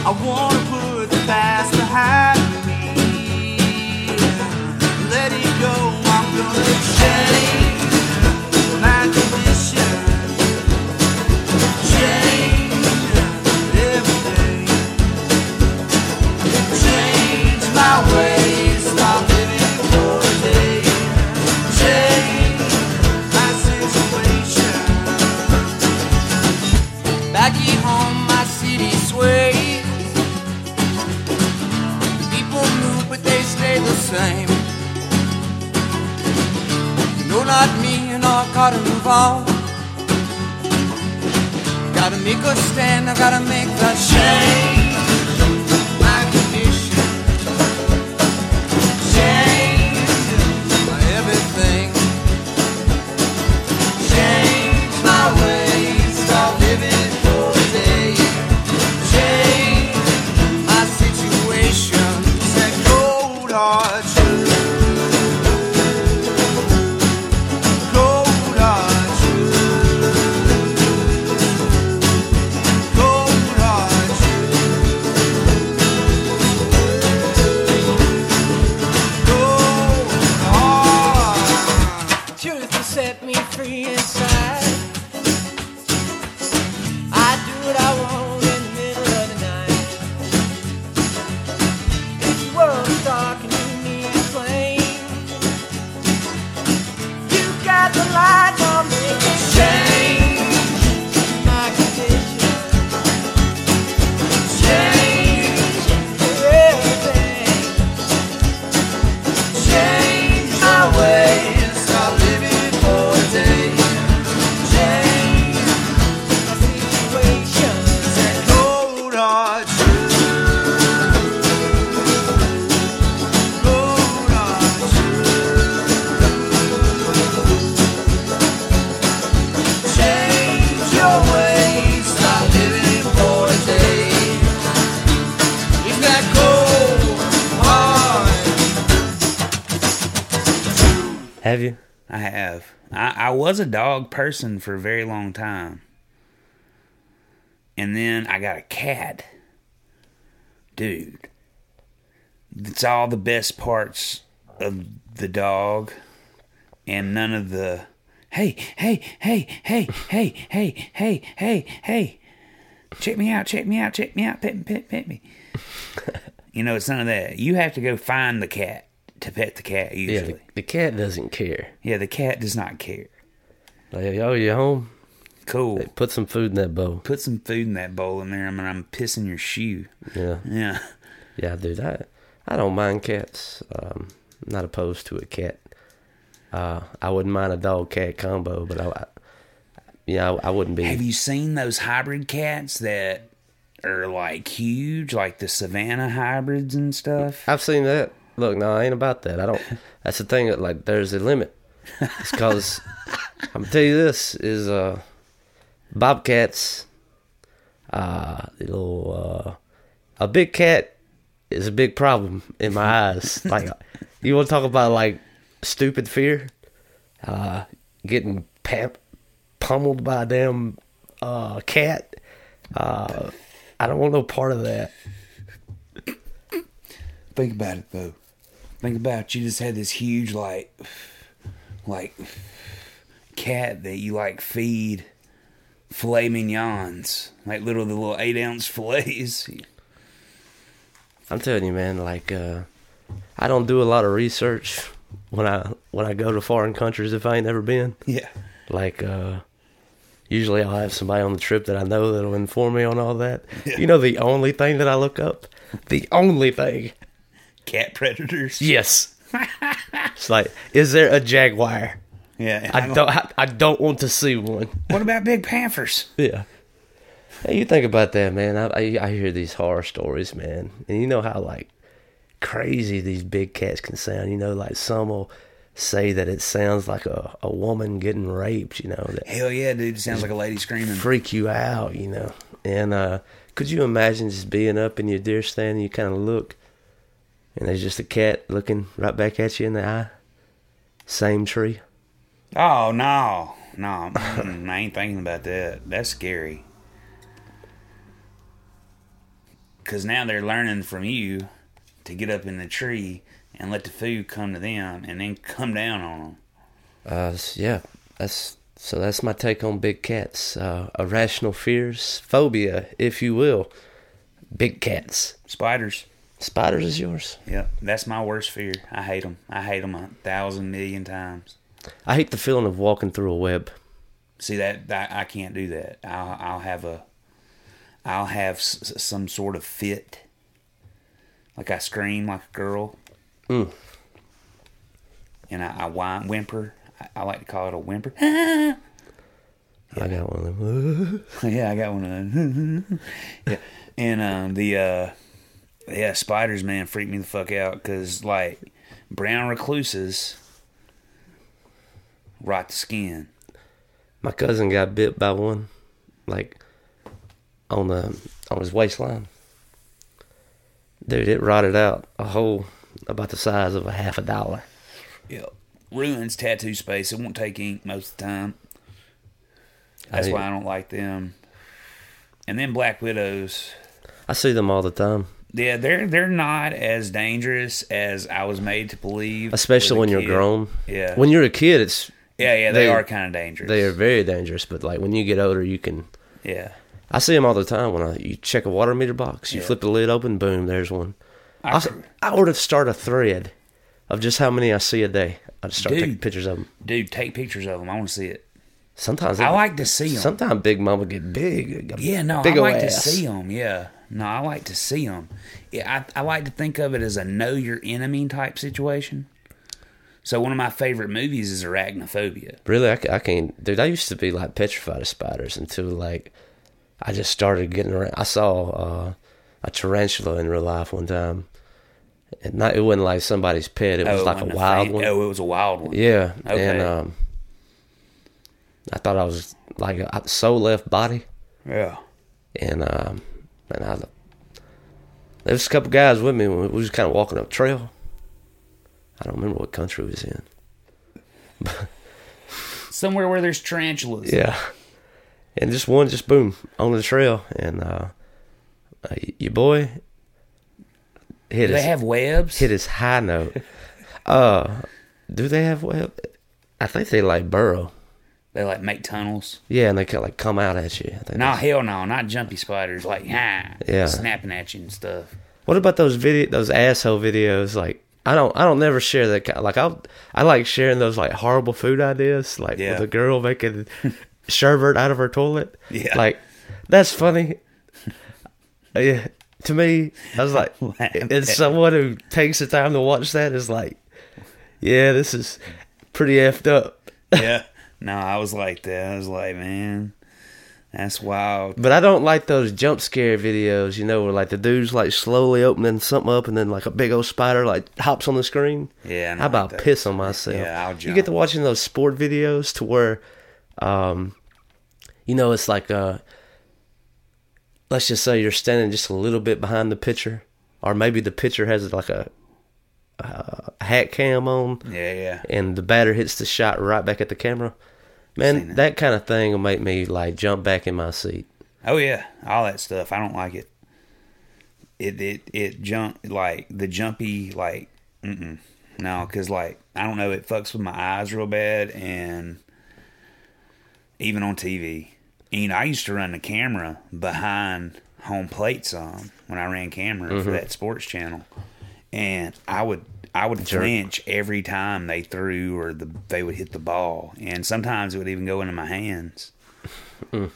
I want to put past behind me, let it go, I'm gonna change my condition, change everything, change my ways, stop living for a day, change my situation, back at home my city sways. The same. No, not me, and I gotta move on. Gotta make a stand, I gotta make the change. My condition, change my everything, change my ways, stop living for a day, change my situation. Have you? I have. I, I was a dog person for a very long time. And then I got a cat. Dude. It's all the best parts of the dog. And none of the, hey, hey, hey, hey, hey, hey, hey, hey, hey. Check me out, check me out, check me out, pet me, pet, pet me. You know, it's none of that. You have to go find the cat. To pet the cat, usually. Yeah, the, the cat doesn't care. Yeah, the cat does not care. Like, oh, you home? Cool. Hey, put some food in that bowl. Put some food in that bowl in there. I mean, I'm pissing your shoe. Yeah. Yeah. Yeah, dude. I, I don't mind cats. Um, I'm not opposed to a cat. Uh, I wouldn't mind a dog-cat combo, but I, I yeah, I, I wouldn't be. Have you seen those hybrid cats that are like huge, like the Savannah hybrids and stuff? I've seen that. Look, no, I ain't about that. I don't. That's the thing. Like, there's a limit. It's because I'm gonna tell you this is uh, bobcats. Uh, little uh, a big cat is a big problem in my eyes. Like, you want to talk about like. Stupid fear, uh, getting pam- pummeled by a damn uh, cat. Uh, I don't want no part of that. Think about it though. Think about it. You just had this huge like, like cat that you like feed filet mignons, like little the little eight ounce filets. I'm telling you, man. Like, uh, I don't do a lot of research. When I when I go to foreign countries, if I ain't never been, yeah, like uh, usually I'll have somebody on the trip that I know that'll inform me on all that. Yeah. You know, the only thing that I look up, the only thing, cat predators. Yes, it's like, is there a jaguar? Yeah, I don't. I, I don't want to see one. What about big panthers? Yeah. Hey, you think about that, man. I, I I hear these horror stories, man, and you know how like. Crazy these big cats can sound, you know, like some will say that it sounds like a, a woman getting raped, you know. That hell yeah, dude, it sounds like a lady screaming. Freak you out, you know. And uh, could you imagine just being up in your deer stand and you kind of look and there's just a cat looking right back at you in the eye? Same tree. Oh, no. No, I ain't thinking about that. That's scary. Because now they're learning from you. To get up in the tree and let the food come to them, and then come down on them. Uh, yeah, that's so. That's my take on big cats. Uh, irrational fears, phobia, if you will. Big cats, spiders. Spiders is yours. Yep, that's my worst fear. I hate them. I hate them a thousand million times. I hate the feeling of walking through a web. See that, that I can't do that. I'll, I'll have a, I'll have s- some sort of fit. Like I scream like a girl, mm. and I, I whine, whimper. I, I like to call it a whimper. yeah. I got one of them. yeah, I got one of them. yeah, and um, the uh, yeah spiders, man, freak me the fuck out because like brown recluses rot the skin. My cousin got bit by one, like on the on his waistline. Dude, it rotted out a hole about the size of a half a dollar. Yeah. Ruins tattoo space. It won't take ink most of the time. That's I why I don't like them. And then black widows. I see them all the time. Yeah, they're they're not as dangerous as I was made to believe. Especially when you're grown. Yeah. When you're a kid, it's... Yeah, yeah, they, they are kind of dangerous. They are very dangerous, but like when you get older, you can... Yeah. I see them all the time when I you check a water meter box, you yeah. flip the lid open, boom, there's one. I, I, I ought to start a thread of just how many I see a day. I just start dude, taking pictures of them. Dude, take pictures of them. I want to see it. Sometimes I, I like to see them. Sometimes Big Mama get big. Yeah, no, big I like ass. To see them. Yeah, no, I like to see them. Yeah, I, I like to think of it as a know your enemy type situation. So one of my favorite movies is Arachnophobia. Really, I, I can't, dude. I used to be like petrified of spiders until like. I just started getting around. I saw uh, a tarantula in real life one time. And not, it wasn't like somebody's pet. It was oh, like a wild fan- one. Oh, it was a wild one. Yeah. Okay. And um, I thought I was like a so left body. Yeah. And um, and I, there was a couple guys with me. We were just kind of walking up a trail. I don't remember what country we was in. Somewhere where there's tarantulas. Yeah. And just one, just boom, on the trail. And uh, uh, your boy hit do his... Do they have webs? Hit his high note. uh, do they have webs? I think they, like, burrow. They, like, make tunnels? Yeah, and they, can, like, come out at you. No, nah, hell no. Not jumpy spiders. Like, ah, yeah, snapping at you and stuff. What about those video, those asshole videos? Like, I don't I don't never share that. Like, I I like sharing those, like, horrible food ideas. Like, yeah. With a girl making... sherbet out of her toilet. Yeah. Like, that's funny. Yeah. To me, I was like, and someone who takes the time to watch that is like, yeah, this is pretty effed up. Yeah. No, I was like that. I was like, man, that's wild. But I don't like those jump scare videos, you know, where like the dude's like slowly opening something up and then like a big old spider like hops on the screen. Yeah. How about like piss on myself? Yeah, I'll jump. You get to watching those sport videos to where, um, you know, it's like, uh, let's just say you're standing just a little bit behind the pitcher, or maybe the pitcher has like a, a hat cam on. Yeah, yeah. And the batter hits the shot right back at the camera. Man, that. that kind of thing will make me like jump back in my seat. Oh yeah, all that stuff. I don't like it. It it it jump like the jumpy like mm-mm. No, because like I don't know, it fucks with my eyes real bad, and even on T V. You know, I used to run the camera behind home plate some when I ran camera mm-hmm. for that sports channel, and I would I would sure. flinch every time they threw or the, they would hit the ball, and sometimes it would even go into my hands. Mm.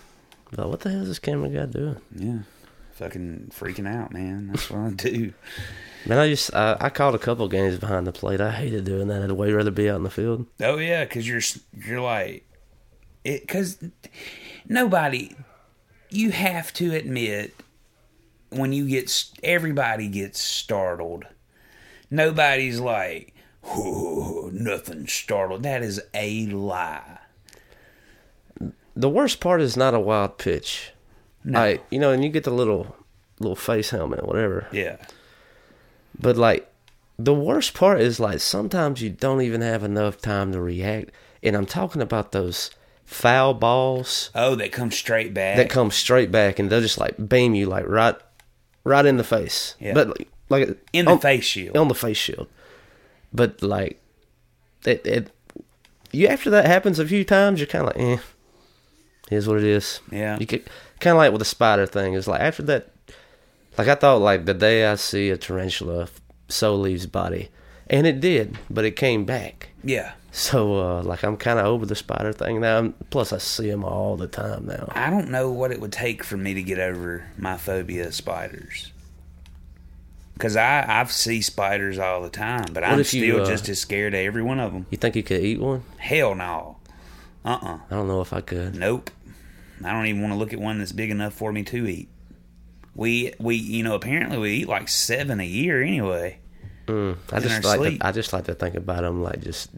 Well, what the hell is this camera guy doing? Yeah, fucking freaking out, man. That's what I do. Man, I just I, I caught a couple games behind the plate. I hated doing that. I'd way rather be out in the field. Oh yeah, because you're you're like it because. Nobody, you have to admit, when you get, everybody gets startled. Nobody's like, oh, nothing startled. That is a lie. The worst part is not a wild pitch. No. Like, you know, and you get the little, little face helmet, whatever. Yeah. But, like, the worst part is, like, sometimes you don't even have enough time to react. And I'm talking about those foul balls. Oh, that come straight back. That come straight back, and they'll just like beam you like right, right in the face. Yeah. But like, like in the on, face shield. On the face shield. But like, it, it. You after that happens a few times, you're kind of like, eh. Here's what it is. Yeah. You could kind of like with the spider thing is like after that, like I thought like the day I see a tarantula, so leaves body, and it did, but it came back. Yeah. So, uh, like, I'm kind of over the spider thing now. I'm, plus, I see them all the time now. I don't know what it would take for me to get over my phobia of spiders. Because I, I see spiders all the time, but what I'm still you, uh, just as scared of every one of them. You think you could eat one? Hell no. Uh-uh. I don't know if I could. Nope. I don't even want to look at one that's big enough for me to eat. We, we you know, apparently we eat like seven a year anyway. Mm. I, just like to, I just like to think about them like just...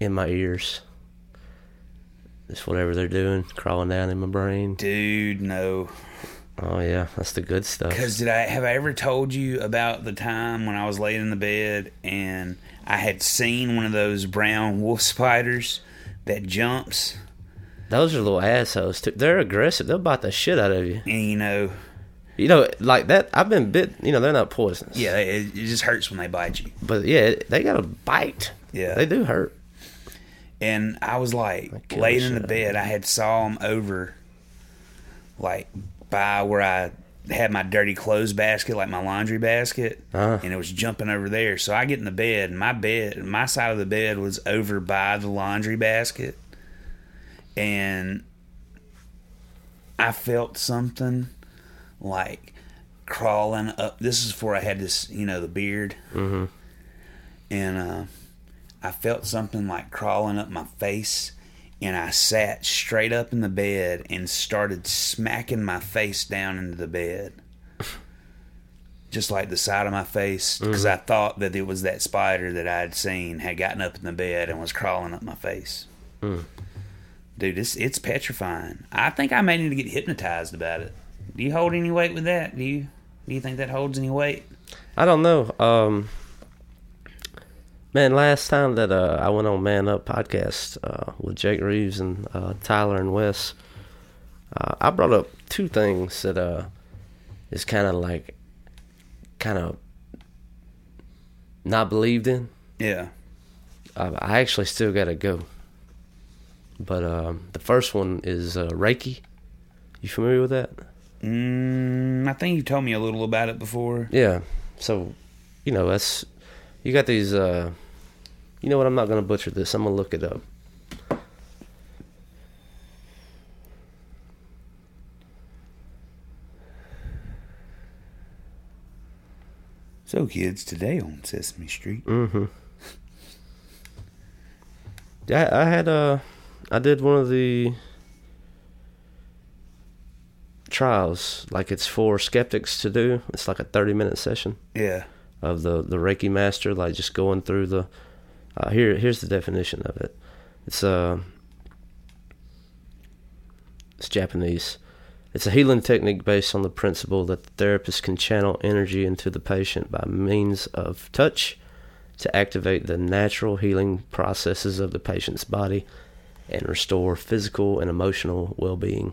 in my ears. Just whatever they're doing, crawling down in my brain. Dude, no. Oh, yeah, that's the good stuff. Because did I, have I ever told you about the time when I was laying in the bed and I had seen one of those brown wolf spiders that jumps? Those are little assholes, too. They're aggressive. They'll bite the shit out of you. And, you know... You know, like that, I've been bit, you know, they're not poisonous. Yeah, it, it just hurts when they bite you. But, yeah, they got to bite. Yeah. They do hurt. And I was like, laying in the bed, I had saw him over, like, by where I had my dirty clothes basket, like my laundry basket, uh-huh. and it was jumping over there. So I get in the bed, and my bed, my side of the bed was over by the laundry basket, and I felt something like crawling up. This is before I had this, you know, the beard, mm-hmm. and uh. I felt something like crawling up my face, and I sat straight up in the bed and started smacking my face down into the bed. Just like the side of my face, because mm-hmm. I thought that it was that spider that I had seen had gotten up in the bed and was crawling up my face. Mm. Dude, it's, it's petrifying. I think I may need to get hypnotized about it. Do you hold any weight with that? Do you, do you think that holds any weight? I don't know. Um... Man, last time that uh, I went on Man Up podcast uh, with Jake Reeves and uh, Tyler and Wes, uh, I brought up two things that uh, is kind of like, kind of not believed in. Yeah. Uh, I actually still got to go. But uh, the first one is uh, Reiki. You familiar with that? Mm, I think you told me a little about it before. Yeah. So, you know, that's... You got these, uh, you know what, I'm not going to butcher this. I'm going to look it up. So, kids, today on Sesame Street. Mm-hmm. Yeah, I had a... I did one of the trials, like it's for skeptics to do. It's like a thirty-minute session. Yeah. Of the, the Reiki master, like just going through the... Uh, here, here's the definition of it. It's uh, it's Japanese. It's a healing technique based on the principle that the therapist can channel energy into the patient by means of touch to activate the natural healing processes of the patient's body and restore physical and emotional well-being.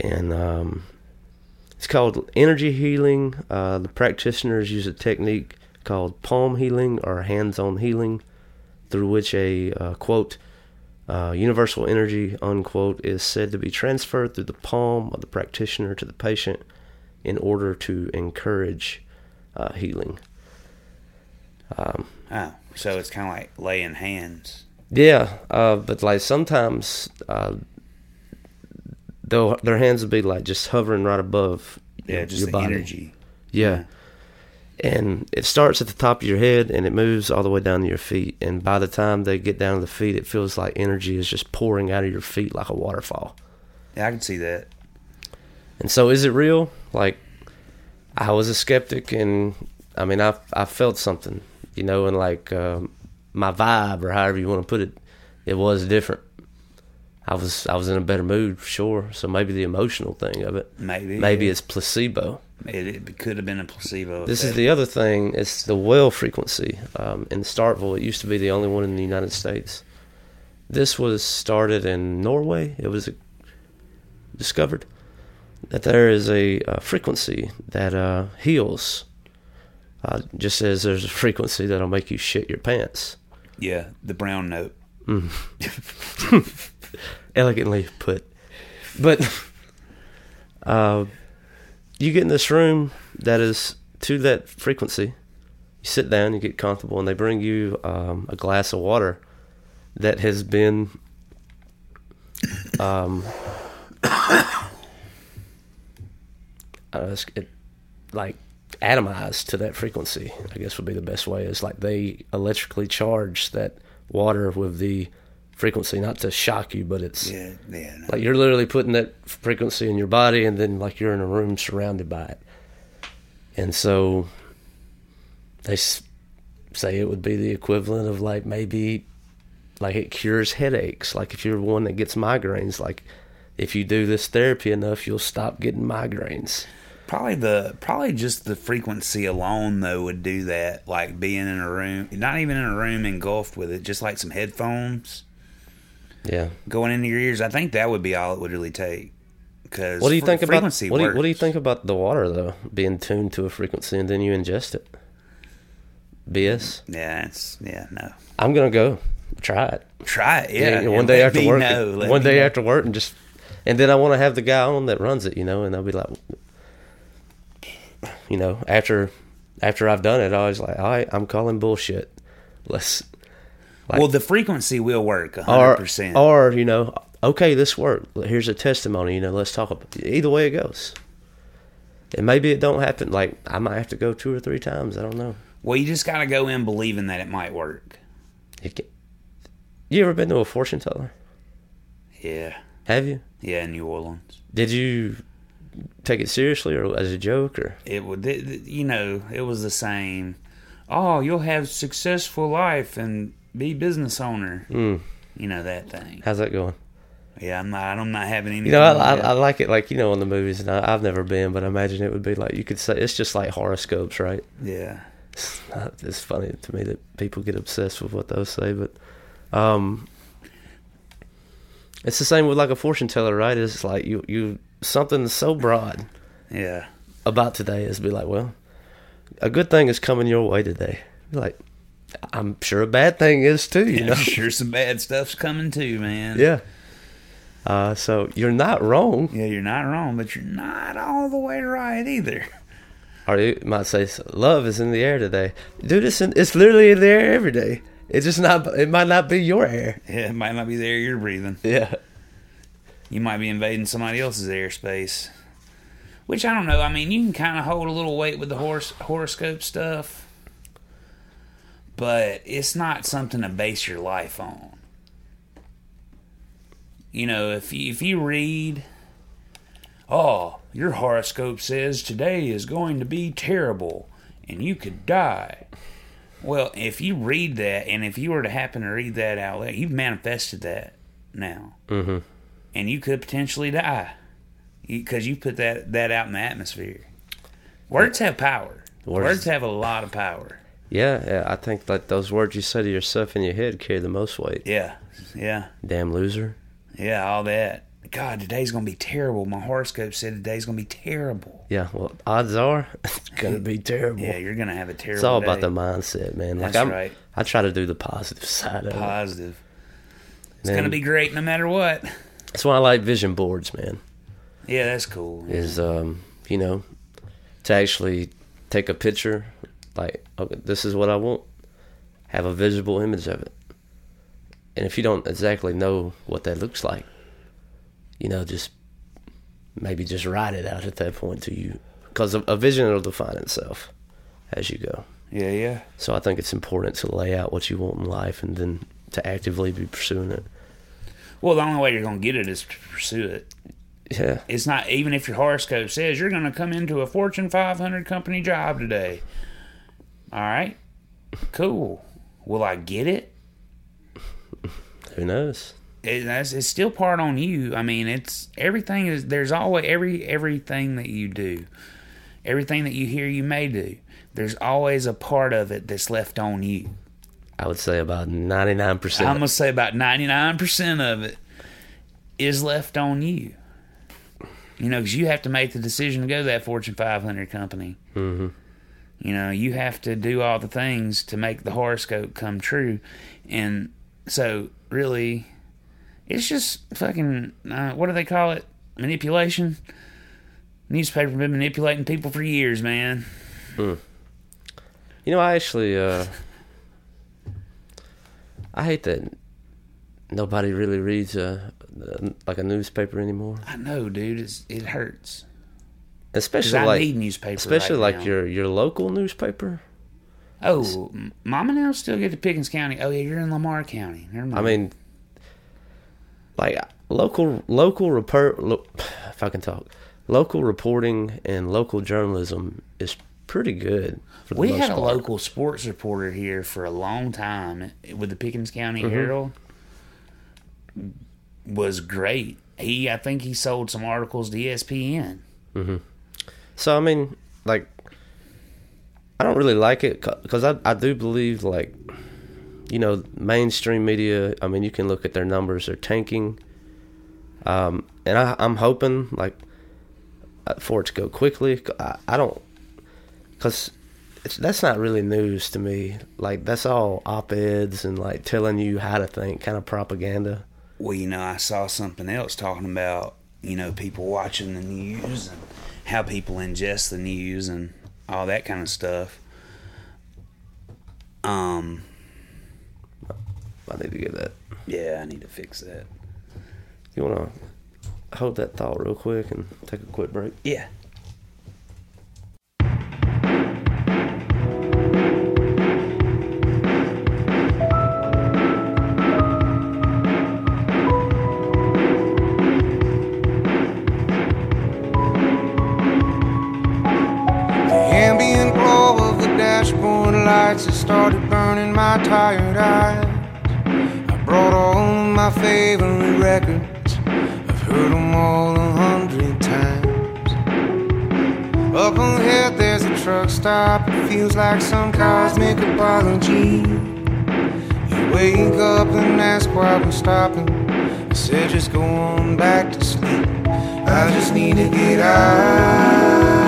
And um, it's called energy healing. Uh, the practitioners use a technique called palm healing or hands-on healing, through which a, uh, quote, uh, universal energy, unquote, is said to be transferred through the palm of the practitioner to the patient in order to encourage uh, healing. Um, oh, so it's kind of like laying hands. Yeah, uh, but like sometimes uh, their hands would be like just hovering right above yeah, your, just your body. Energy. Yeah, yeah. And it starts at the top of your head, and it moves all the way down to your feet. And by the time they get down to the feet, it feels like energy is just pouring out of your feet like a waterfall. Yeah, I can see that. And so is it real? Like, I was a skeptic, and, I mean, I I felt something, you know, and, like, um, my vibe, or however you want to put it, it was different. I was I was in a better mood, for sure. So maybe the emotional thing of it. Maybe. Maybe yeah. It's placebo. It, it could have been a placebo. This is the other thing. It's the well frequency. Um, in Starkville, it used to be the only one in the United States. This was started in Norway. It was discovered that there is a, a frequency that uh, heals. Uh, just as there's a frequency that'll make you shit your pants. Yeah, the brown note. Mm. Elegantly put. But... Uh, you get in this room that is to that frequency. You sit down, you get comfortable, and they bring you um, a glass of water that has been um, I don't know, it's, it, like atomized to that frequency, I guess would be the best way. Is like they electrically charge that water with the frequency, not to shock you, but it's yeah, yeah, no. like you're literally putting that frequency in your body, and then like you're in a room surrounded by it. And so they s- say it would be the equivalent of like maybe like it cures headaches. Like if you're one that gets migraines, like if you do this therapy enough, you'll stop getting migraines. Probably the probably just the frequency alone though would do that. Like being in a room, not even in a room engulfed with it, just like some headphones. Yeah, going into your ears. I think that would be all it would really take. Because what do you fr- think about what do you, what do you think about the water though being tuned to a frequency and then you ingest it? B S. Yeah, it's yeah no. I'm gonna go try it. Try it. Yeah. yeah one day after work. No, one day know. after work and just and then I want to have the guy on that runs it, you know, and I'll be like, you know, after after I've done it, I was like, all right, I'm calling bullshit. Let's. Like, well, the frequency will work one hundred percent. Or, or, you know, okay, this worked. Here's a testimony, you know, let's talk about it. Either way it goes. And maybe it don't happen. Like, I might have to go two or three times. I don't know. Well, you just got to go in believing that it might work. It can, you ever been to a fortune teller? Yeah. Have you? Yeah, in New Orleans. Did you take it seriously or as a joke? Or it would, you know, it was the same. Oh, you'll have successful life and... Be business owner. Mm. You know, that thing. How's that going? Yeah, I'm not, I'm not having any... You know, I, I, I like it, like, you know, in the movies, and I, I've never been, but I imagine it would be like, you could say, it's just like horoscopes, right? Yeah. It's, not, it's funny to me that people get obsessed with what those say, but um, it's the same with, like, a fortune teller, right? It's like, you, you something so broad yeah. about today is be like, well, a good thing is coming your way today. Like... I'm sure a bad thing is too, you yeah, know. I'm sure some bad stuff's coming too, man. Yeah. Uh, so you're not wrong. Yeah, you're not wrong, but you're not all the way right either. Or you might say, love is in the air today. Dude, it's, in, it's literally in the air every day. It's just not, it might not be your air. Yeah, it might not be the air you're breathing. Yeah. You might be invading somebody else's airspace. Which, I don't know. I mean, you can kind of hold a little weight with the horse, horoscope stuff. But it's not something to base your life on. You know, if you, if you read, oh, your horoscope says today is going to be terrible and you could die. Well, if you read that, and if you were to happen to read that out loud, you've manifested that now. Mm-hmm. And you could potentially die. Because you put that, that out in the atmosphere. Words have power. Words. Words have a lot of power. Yeah, yeah, I think that those words you say to yourself in your head carry the most weight. Yeah, yeah. Damn loser. Yeah, all that. God, today's going to be terrible. My horoscope said today's going to be terrible. Yeah, well, odds are it's going to be terrible. Yeah, you're going to have a terrible day. It's all about the mindset, man. Like, that's I'm, right. I try to do the positive side of positive. it. Positive. It's going to be great no matter what. That's why I like vision boards, man. Yeah, that's cool. Yeah. Is, um, you know, to actually take a picture, like, okay, this is what I want, have a visible image of it. And if you don't exactly know what that looks like, you know, just maybe just write it out at that point to you. Because a vision will define itself as you go. Yeah, yeah. So I think it's important to lay out what you want in life and then to actively be pursuing it. Well, the only way you're going to get it is to pursue it. Yeah. It's not, even if your horoscope says you're going to come into a Fortune five hundred company job today. All right. Cool. Will I get it? Who knows? It, that's, it's still part on you. I mean, it's everything is, there's always every everything that you do, everything that you hear you may do, there's always a part of it that's left on you. I would say about ninety-nine percent. I'm going to say about ninety-nine percent of it is left on you. You know, because you have to make the decision to go to that Fortune five hundred company. Mm-hmm. You know, you have to do all the things to make the horoscope come true. And so, really, it's just fucking, uh, what do they call it? Manipulation? Newspaper been manipulating people for years, man. Mm. You know, I actually, uh, I hate that nobody really reads uh, like a newspaper anymore. I know, dude. It's, it hurts. Especially I like need newspaper. Especially right like now. your your local newspaper. Oh, it's, Mom and I still get to Pickens County. Oh yeah, you're in Lamar County. Never mind. I mean, like local local report. Lo, if I can talk, local reporting and local journalism is pretty good. For the we most had a part. Local sports reporter here for a long time with the Pickens County mm-hmm. Herald. Was great. He, I think he sold some articles to E S P N. Mm-hmm. So I mean, like, I don't really like it because I I do believe, like, you know, mainstream media. I mean, you can look at their numbers; they're tanking. Um, and I I'm hoping like for it to go quickly. I, I don't because that's not really news to me. Like, that's all op-eds and like telling you how to think, kind of propaganda. Well, you know, I saw something else talking about, you know, people watching the news and how people ingest the news and all that kind of stuff. Um, I need to get that. Yeah, I need to fix that. You want to hold that thought real quick and take a quick break? Yeah. Started burning my tired eyes. I brought all my favorite records. I've heard them all a hundred times. Up ahead there's a truck stop. It feels like some cosmic apology. You wake up and ask why we're stopping. I said just go on back to sleep. I just need to get out.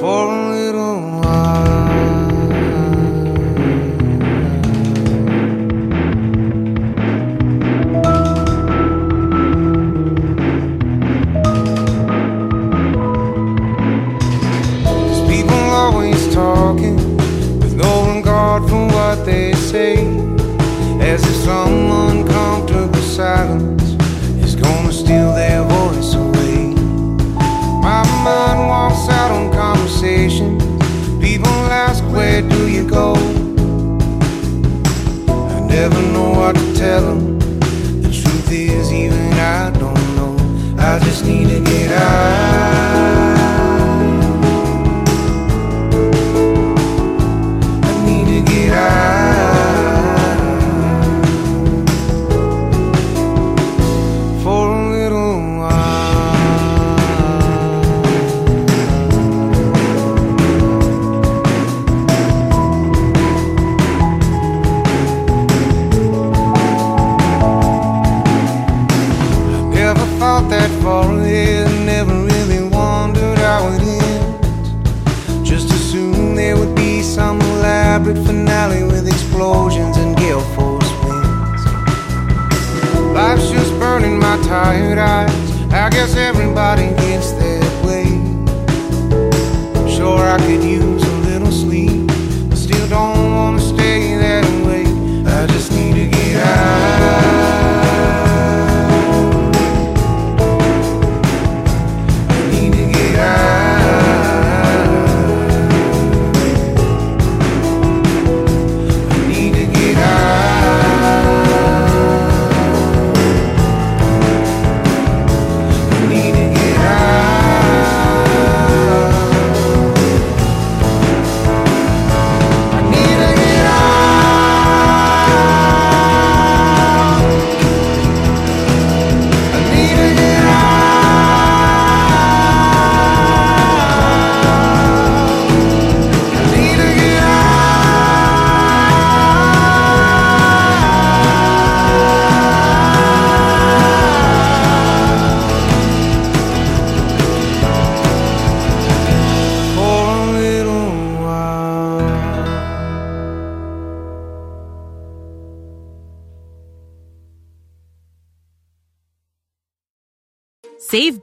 For a little while, 'cause people always talking with no regard. just need to get out. I need to get out for a little while. I never thought that far ahead, never really wondered how it ends. Just assumed there would be some elaborate finale with explosions and gale force winds. Life's just burning my tired eyes. I guess everybody gets their way. Sure, I could use a little sleep, but still don't wanna stay that way. I just need to get out. Save